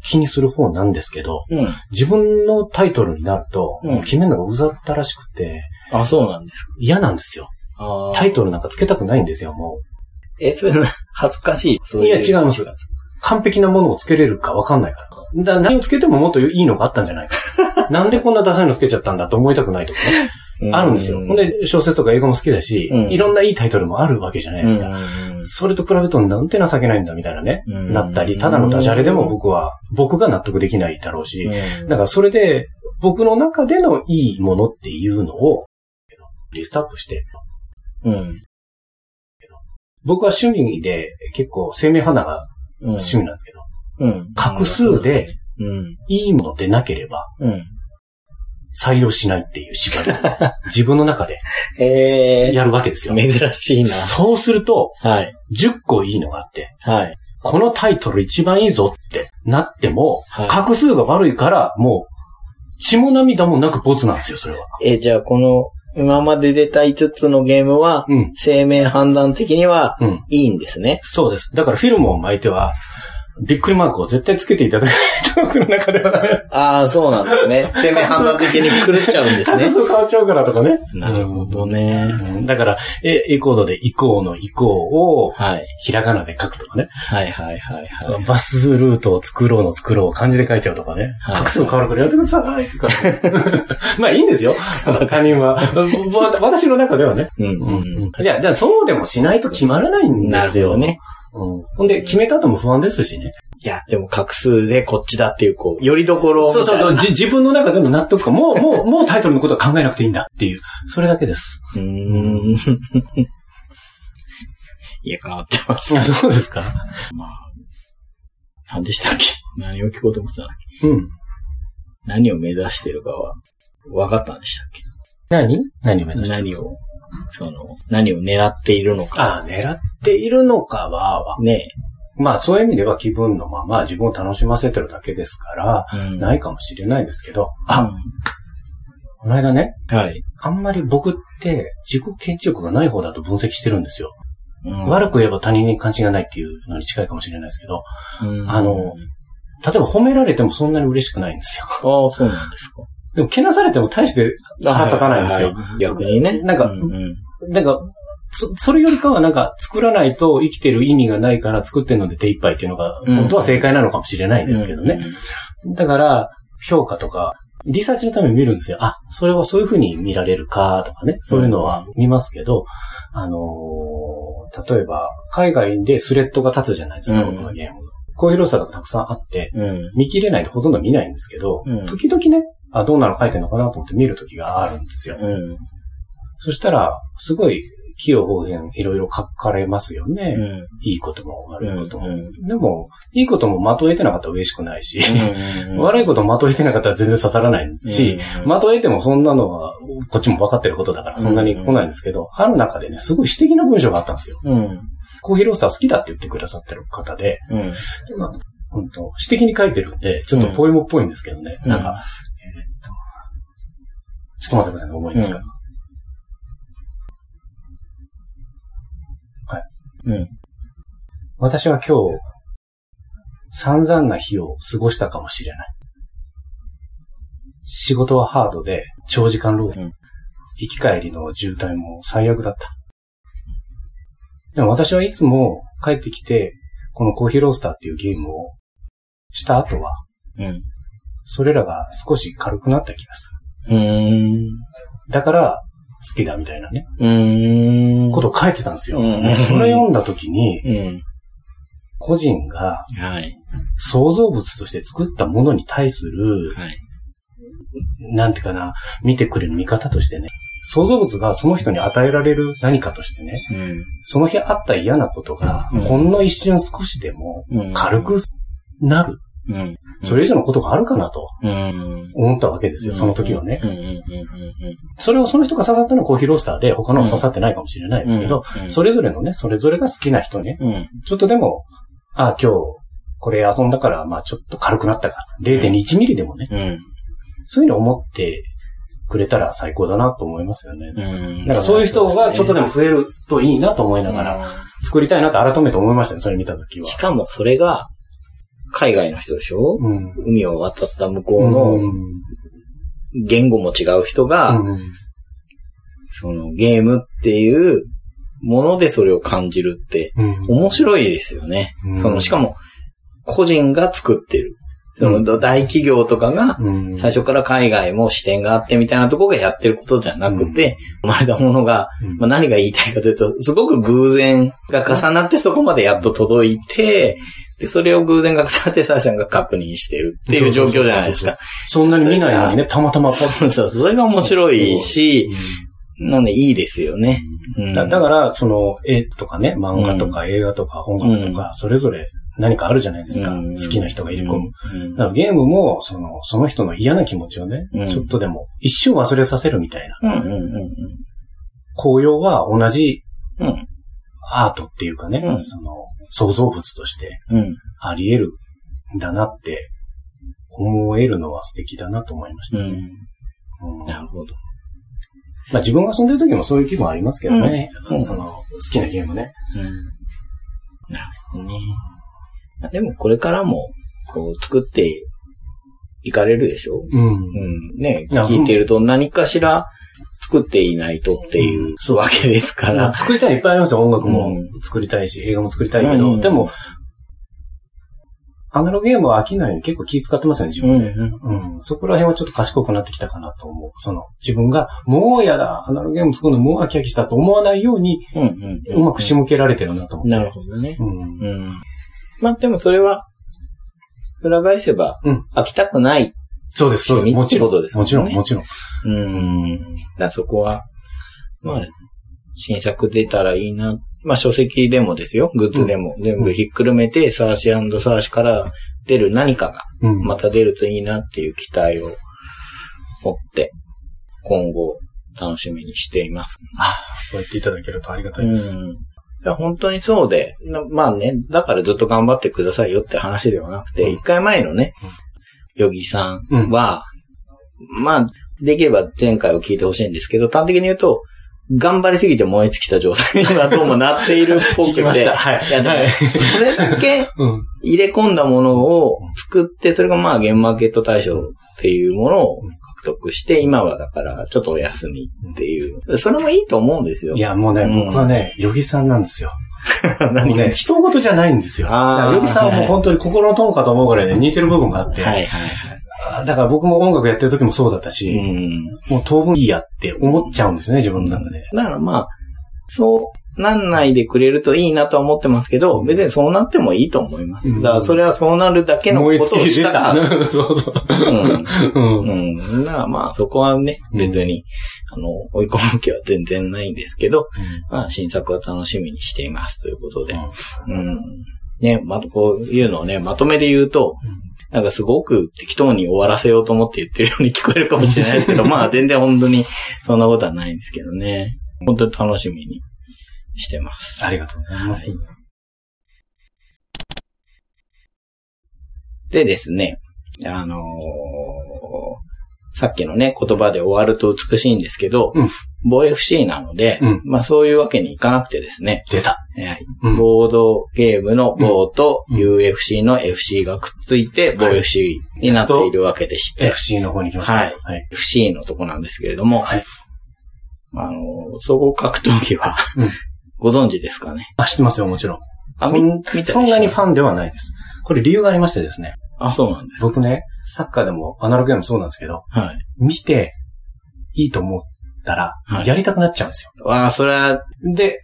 気にする方なんですけど、自分のタイトルになると、決めるのがうざったらしくて。あ、そうなんですか。嫌なんですよ。タイトルなんか付けたくないんですよ、もう。それ恥ずかしい。いや、違います。完璧なものをつけれるか分かんないから。何をつけてももっといいのがあったんじゃないか。なんでこんなダサいのつけちゃったんだと思いたくないとかね。あるんですよ。ほんで、小説とか英語も好きだし、いろんないいタイトルもあるわけじゃないですか。それと比べるとなんて情けないんだみたいなね。なったり、ただのダジャレでも僕が納得できないだろうし、だからそれで、僕の中でのいいものっていうのを、リストアップして、僕は趣味で結構生命花が趣味なんですけど、画数でいいものでなければ採用しないっていう縛りを自分の中でやるわけですよ。珍しいな。そうすると10個いいのがあって、このタイトル一番いいぞってなっても画数が悪いからもう血も涙もなくボツなんですよ、それは。じゃあこの今まで出た5つのゲームは、生命判断的にはいいんですね、そうです。だからフィルムを巻いては、びっくりマークを絶対つけていただかないと、僕の中ではね。ああ、そうなんですね。生命判断的に狂っちゃうんですね。そう変わっちゃうからとかね。なるほどね。だから、エコードでイコーのイコーを、ひらがなで書くとかね。バスルートを作ろうの作ろうを漢字で書いちゃうとかね。画数変わるからやってくださいとか。まあいいんですよ。他人は。私の中ではね。じゃあそうでもしないと決まらないんですよね。ほんで、決めた後も不安ですしね。いや、でも、画数でこっちだっていう、こう、よりどころを。そう、自分の中でも納得か。もうタイトルのことは考えなくていいんだっていう。それだけです。いや、変わってます。いや、そうですか。まあ、何でしたっけ？何を聞こうと思ってたんだっけ？何を目指してるかは、分かったんでしたっけ？何を目指してる？何を狙っているのか。ああ、狙っているのかは、ね。まあ、そういう意味では気分のまま自分を楽しませてるだけですから、ないかもしれないですけど、この間ね、あんまり僕って自己顕示欲がない方だと分析してるんですよ。悪く言えば他人に関心がないっていうのに近いかもしれないですけど、例えば褒められてもそんなに嬉しくないんですよ。ああ、そうなんですか。でも、けなされても大して腹立たないんですよ。逆にね。なんか、それよりかはなんか、作らないと生きてる意味がないから作ってるので手一杯っていうのが、本当は正解なのかもしれないですけどね。だから、評価とか、リサーチのために見るんですよ。あ、それはそういう風に見られるかとかね。そういうのは見ますけど、例えば、海外でスレッドが立つじゃないですか、このゲーム。こういう広さがたくさんあって、見切れないとほとんど見ないんですけど、時々ね、あ、どんなの書いてんのかなと思って見るときがあるんですよ。そしたら、すごい、器用方言いろいろ書かれますよね。いいことも悪いことも。でも、いいこともまとえてなかったら嬉しくないし、悪いこともまとえてなかったら全然刺さらないし、まとえてもそんなのは、こっちも分かってることだからそんなに来ないんですけど、ある中でね、すごい詩的な文章があったんですよ。コーヒーロースター好きだって言ってくださってる方で、詩的に書いてるんで、ちょっとポエムっぽいんですけどね。なんか、ちょっと待ってくださいね、思いますから。私は今日、散々な日を過ごしたかもしれない。仕事はハードで長時間労働。行き帰りの渋滞も最悪だった。でも私はいつも帰ってきて、このコーヒーロースターっていうゲームをした後は、それらが少し軽くなった気がする。だから、好きだみたいなね。ことを書いてたんですよ。それ読んだ時に、個人が、創造物として作ったものに対する、なんていうかな、見てくれる見方としてね、想像物がその人に与えられる何かとしてね、うん、その日あった嫌なことが、うん、ほんの一瞬少しでも軽くなる、うんうん、それ以上のことがあるかなと思ったわけですよ、うん、その時はね、うんうんうんうん、それをその人が刺さったのはコーヒーロースターで他のは刺さってないかもしれないですけど、うんうんうん、それぞれのね、それぞれが好きな人ね、うん、ちょっとでもあ今日これ遊んだからまあちょっと軽くなったから 0.1 ミリでもね、うんうん、そういうのを思ってくれたら最高だなと思いますよね。うん、なんかそういう人がちょっとでも増えるといいなと思いながら作りたいなと改めて思いましたね。それ見たときは。しかもそれが海外の人でしょ、うん、海を渡った向こうの言語も違う人が、うん、そのゲームっていうものでそれを感じるって面白いですよね。うん、そのしかも個人が作ってる。その大企業とかが最初から海外も視点があってみたいなところがやってることじゃなくて、生まれたものが、まあ、何が言いたいかというとすごく偶然が重なってそこまでやっと届いて、でそれを偶然が重なってサイさんが確認してるっていう状況じゃないですか。そんなに見ないのにね、たまたまそうそう、それが面白いし、なんでいいですよね。うん、だからその絵とかね、漫画とか映画とか音楽とかそれぞれ何かあるじゃないですか。うん、好きな人が入れ込む。うん、だからゲームもその人の嫌な気持ちをね、うん、ちょっとでも一瞬忘れさせるみたいな。うんうんうん、紅葉は同じアートっていうかね、うん、その創造物としてあり得るんだなって思えるのは素敵だなと思いましたね。うんうん、なるほど。まあ自分が遊んでる時もそういう気分ありますけどね。うん、その好きなゲームね。うん、なるほどね。でもこれからもこう作っていかれるでしょ、うんうん、ね、聞いていると何かしら作っていないとっていうわけですから、うん、作りたいのいっぱいありますよ。音楽も作りたいし、うん、映画も作りたいけど、うん、でもアナログゲームは飽きないように結構気使ってますよね、自分で、うんうん、そこら辺はちょっと賢くなってきたかなと思う。その自分がもうやだアナログゲーム作るのもう飽き飽きしたと思わないように、うんうんうん、うまく仕向けられてるなと思って、うん、なるほどね、うんうん、まあでもそれは、裏返せば、飽きたくない、うん。そうです、そうです。もちろん、もちろん、もちろん。だそこは、まあ、新作出たらいいな。まあ書籍でもですよ、グッズでも、うん、全部ひっくるめて、サーシ&サーシから出る何かが、また出るといいなっていう期待を持って、今後、楽しみにしています。そう言っていただけるとありがたいです。うん、本当にそうで、まあね、だからずっと頑張ってくださいよって話ではなくて、一回前のね、ヨギさんは、うん、まあ、できれば前回を聞いてほしいんですけど、端的に言うと、頑張りすぎて燃え尽きた状態に今どうもなっているっぽくて、はい、いやでもそれだけ入れ込んだものを作って、それがまあゲームマーケット大賞っていうものを、得して今はだからちょっとお休みっていう、それもいいと思うんですよ。いやもうね、うん、僕はねヨギさんなんですよ。何ね、人事じゃないんですよ。ヨギさんはもう本当に心の友かと思うぐらいね似てる部分があって、はいはいはい、だから僕も音楽やってる時もそうだったし、うん、もう当分いいやって思っちゃうんですね自分の中で。だからまあそうなんないでくれるといいなとは思ってますけど、別にそうなってもいいと思います。だからそれはそうなるだけのことをしたら、だからまあそこはね、別に、追い込む気は全然ないんですけど、うん、まあ新作は楽しみにしていますということで、うん、ね、またこういうのをね、まとめで言うと、なんかすごく適当に終わらせようと思って言ってるように聞こえるかもしれないですけど、まあ全然本当にそんなことはないんですけどね。本当に楽しみにしてます。ありがとうございます。はい、でですね、さっきのね、言葉で終わると美しいんですけど、うん、某 FC なので、うん、まあそういうわけにいかなくてですね。出た。はい、うん、ボードゲームの棒と UFC の FC がくっついて、某 FC になっているわけでして。FC の方に行きました。はい。はい、FC のとこなんですけれども、はい、総合格闘技は、うん、ご存知ですかね。あ、知ってますよ、もちろん。そんなにファンではないです。これ理由がありましてですね。あ、そうなんです。僕ね、サッカーでもアナログゲームそうなんですけど、はい、見ていいと思ったら、はい、やりたくなっちゃうんですよ。わあ、それは。で、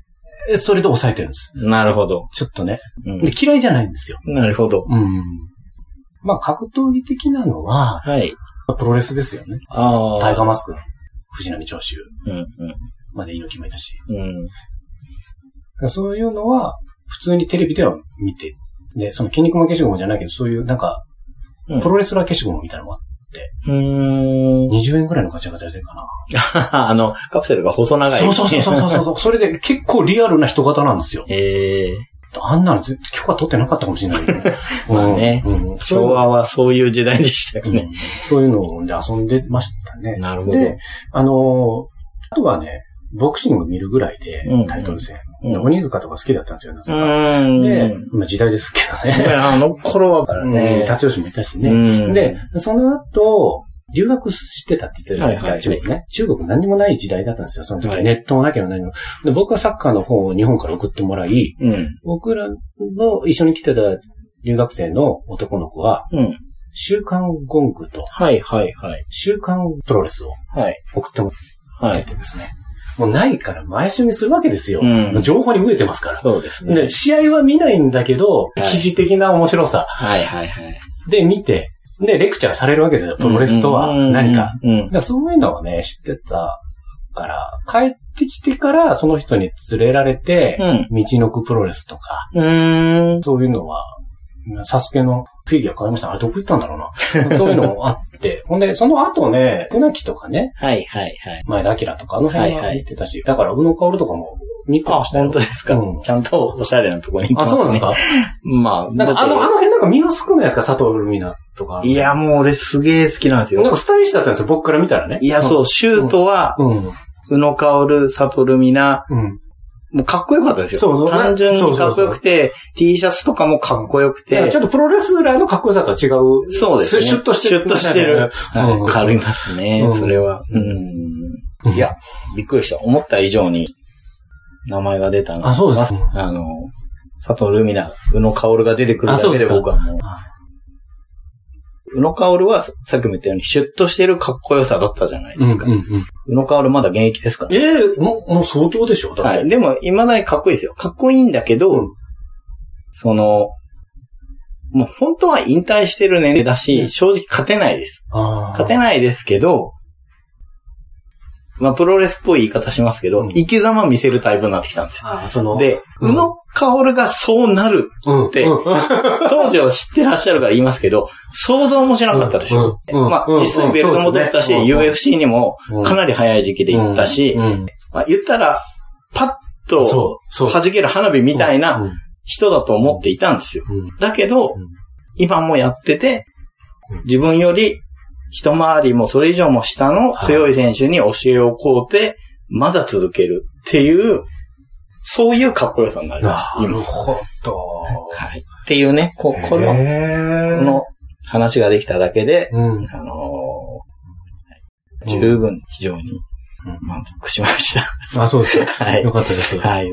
それで抑えてるんです。なるほど。ちょっとね。うん、で嫌いじゃないんですよ。なるほど。うん。まあ、格闘技的なのは、はい。プロレスですよね。ああ。タイガーマスク、藤波長州まで猪木もいたし。うん、そういうのは、普通にテレビでは見て、で、その筋肉マン消しゴムじゃないけど、そういうなんか、プロレスラー消しゴムみたいなのもあって、20円くらいのガチャガチャでかな。カプセルが細長い。そう。それで結構リアルな人型なんですよ。あんなの許可取ってなかったかもしれないけど、ね。まあね、うん。昭和はそういう時代でしたよね。うん、そういうので遊んでましたね。なるほど。で、あとはね、ボクシング見るぐらいで、タイトル戦。うん、鬼塚とか好きだったんですよ、なぜか。で、まあ、時代ですけどね。あの頃はからね。達吉もいたしね。で、その後、留学してたって言ってたじゃないですか、中国ね。中国何もない時代だったんですよ、その時。ネットもなければ何も。で、僕はサッカーの本を日本から送ってもらい、僕らの一緒に来てた留学生の男の子は、週刊ゴングと、週刊プロレスを送ってもらっててですね。もうないから毎週にするわけですよ。情報に飢えてますから。そうですね。で、試合は見ないんだけど、記事的な面白さ。で、見て、で、レクチャーされるわけですよ。プロレスとは何か。そういうのをね、知ってたから、帰ってきてから、その人に連れられて、道のくプロレスとか、そういうのは、サスケのフィギュア買いました。あれ、どこ行ったんだろうな。そういうのもあって。ほんで、その後ね、船木とかね、前田明とか、あの辺が行ってたし、だから、宇野薫とかも、見てましたよ。あ、本当ですか。ちゃんとおしゃれなところに行ってますね。あ、そうなんですか。まあ、なんかあの辺なんか身が少ないですか、佐藤ルミナとか。いや、もう俺すげえ好きなんですよ。なんかスタイリッシュだったんですよ、僕から見たらね。いや、そう、シュートは、宇野薫、佐藤ルミナ、もうかっこよかったですよ。そうそう。単純にかっこよくて、T シャツとかもかっこよくて。ちょっとプロレスラーのかっこよさとは違う。そうですね。シュッとしてる。シュッとしてる。ありますね、それは。いや、びっくりした。思った以上に。名前が出たの。あ、そうです。佐藤ルミナ、宇野薫が出てくるだけで僕はもう。宇野薫は、さっきも言ったように、シュッとしてるかっこよさだったじゃないですか。宇野薫まだ現役ですから。もう相当でしょ、だって。はい。でも、未だにかっこいいですよ。かっこいいんだけど、もう本当は引退してる年齢だし、正直勝てないです。勝てないですけど、まあ、プロレスっぽい言い方しますけど、生き様見せるタイプになってきたんですよ。で、宇野薫がそうなるって、当時を知ってらっしゃるから言いますけど、想像もしなかったでしょ。まあ、実際ベルトも取ったし、UFC にもかなり早い時期で行ったし、まあ、言ったら、パッと弾ける花火みたいな人だと思っていたんですよ。だけど、今もやってて、自分より、一回りもそれ以上も下の強い選手に教えをこうて、まだ続けるっていう、そういうかっこよさになります。なるほど。はい。っていうね、この話ができただけで、十分非常に満足しました。あ、そうですか。はい。よかったです。はい。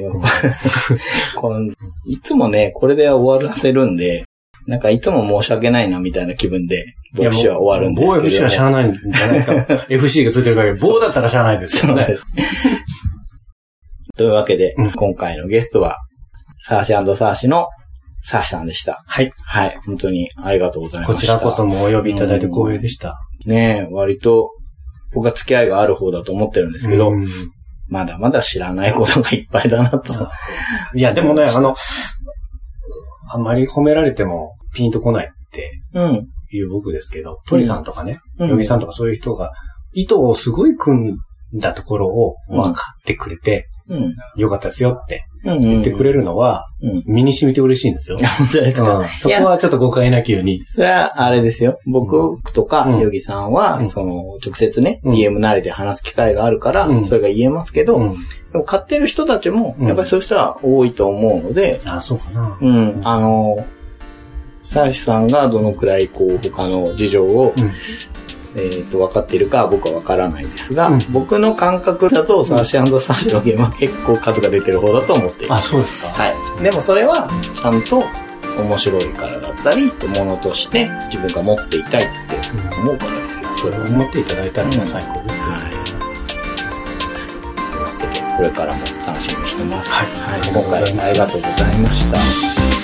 いつもね、これで終わらせるんで、なんかいつも申し訳ないなみたいな気分で、ボクシーは終わるんですけど、ね。棒 FC はしゃあないんじゃないですか。FC がついてるから、棒だったらしゃあないですよね。というわけで、今回のゲストは、サーシ&サーシのサーシさんでした。はい。はい。本当にありがとうございました。こちらこそもお呼びいただいて光栄でした。ねえ、割と、僕は付き合いがある方だと思ってるんですけど、まだまだ知らないことがいっぱいだなと。いや、でもね、あんまり褒められてもピンとこないっていう僕ですけど、鳥さんとかね、ヨギさんとかそういう人が、糸をすごい組んだところを分かってくれて、よかったですよって言ってくれるのは、身に染みて嬉しいんですよ。そこはちょっと誤解なきように。それはあれですよ。僕とかヨギさんは、直接ね、DM 慣れて話す機会があるから、それが言えますけど、でも買ってる人たちも、やっぱりそういう人は多いと思うので、あ、そうかな。サーシさんがどのくらい、他の事情を、分かっているか僕は分からないですが、僕の感覚だとサーシ&サーシのゲームは結構数が出てる方だと思っています。あ、そうですか。はい。でもそれは、ちゃんと面白いからだったり、ものとして自分が持っていたいって思うからですよ。それを持っていただいたら最高ですけどね。これからも楽しみにしてます。はい。今回ありがとうございました。